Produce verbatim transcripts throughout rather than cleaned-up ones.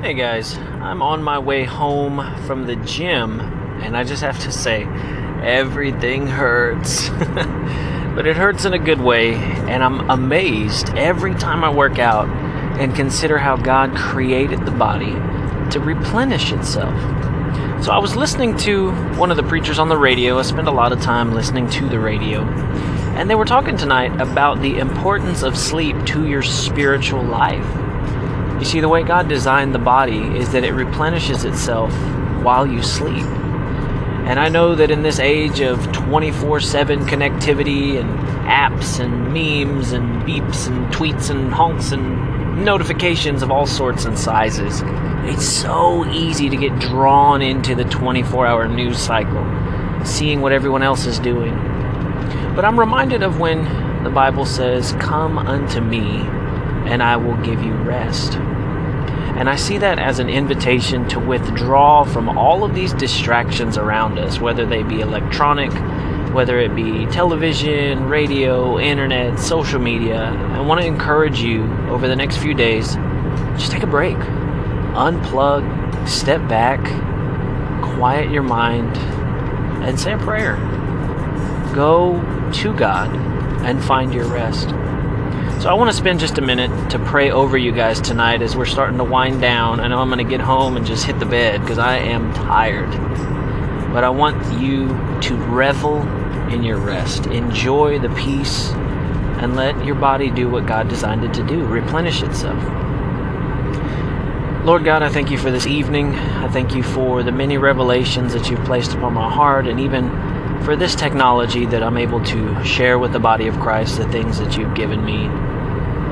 Hey guys, I'm on my way home from the gym, and I just have to say, everything hurts. But it hurts in a good way, and I'm amazed every time I work out and consider how God created the body to replenish itself. So I was listening to one of the preachers on the radio. I spend a lot of time listening to the radio, and they were talking tonight about the importance of sleep to your spiritual life. You see, the way God designed the body is that it replenishes itself while you sleep. And I know that in this age of twenty-four seven connectivity and apps and memes and beeps and tweets and honks and notifications of all sorts and sizes, it's so easy to get drawn into the twenty-four hour news cycle, seeing what everyone else is doing. But I'm reminded of when the Bible says, "Come unto me, and I will give you rest." And I see that as an invitation to withdraw from all of these distractions around us, whether they be electronic, whether it be television, radio, internet, social media. I want to encourage you over the next few days, just take a break. Unplug, step back, quiet your mind, and say a prayer. Go to God and find your rest. So I want to spend just a minute to pray over you guys tonight as we're starting to wind down. I know I'm going to get home and just hit the bed because I am tired. But I want you to revel in your rest. Enjoy the peace and let your body do what God designed it to do, replenish itself. Lord God, I thank you for this evening. I thank you for the many revelations that you've placed upon my heart, and even for this technology that I'm able to share with the body of Christ the things that you've given me.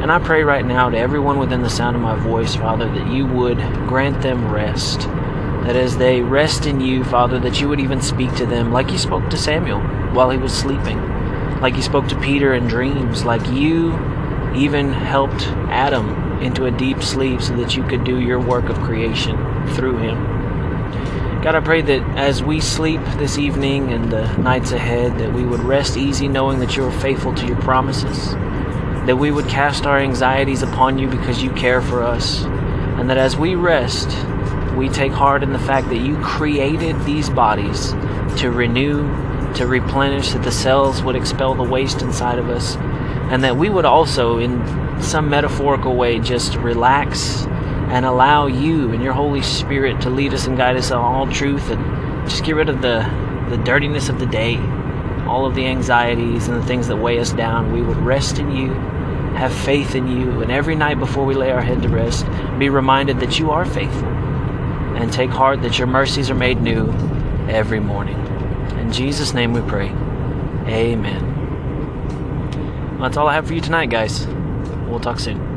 And I pray right now to everyone within the sound of my voice, Father, that you would grant them rest. That as they rest in you, Father, that you would even speak to them like you spoke to Samuel while he was sleeping, like you spoke to Peter in dreams, like you even helped Adam into a deep sleep so that you could do your work of creation through him. God, I pray that as we sleep this evening and the nights ahead, that we would rest easy knowing that you are faithful to your promises, that we would cast our anxieties upon you because you care for us, and that as we rest, we take heart in the fact that you created these bodies to renew, to replenish, that the cells would expel the waste inside of us, and that we would also, in some metaphorical way, just relax and allow you and your Holy Spirit to lead us and guide us in all truth, and just get rid of the, the dirtiness of the day, all of the anxieties and the things that weigh us down. We would rest in you, have faith in you, and every night before we lay our head to rest, be reminded that you are faithful, and take heart that your mercies are made new every morning. In Jesus' name we pray, amen. Well, that's all I have for you tonight, guys. We'll talk soon.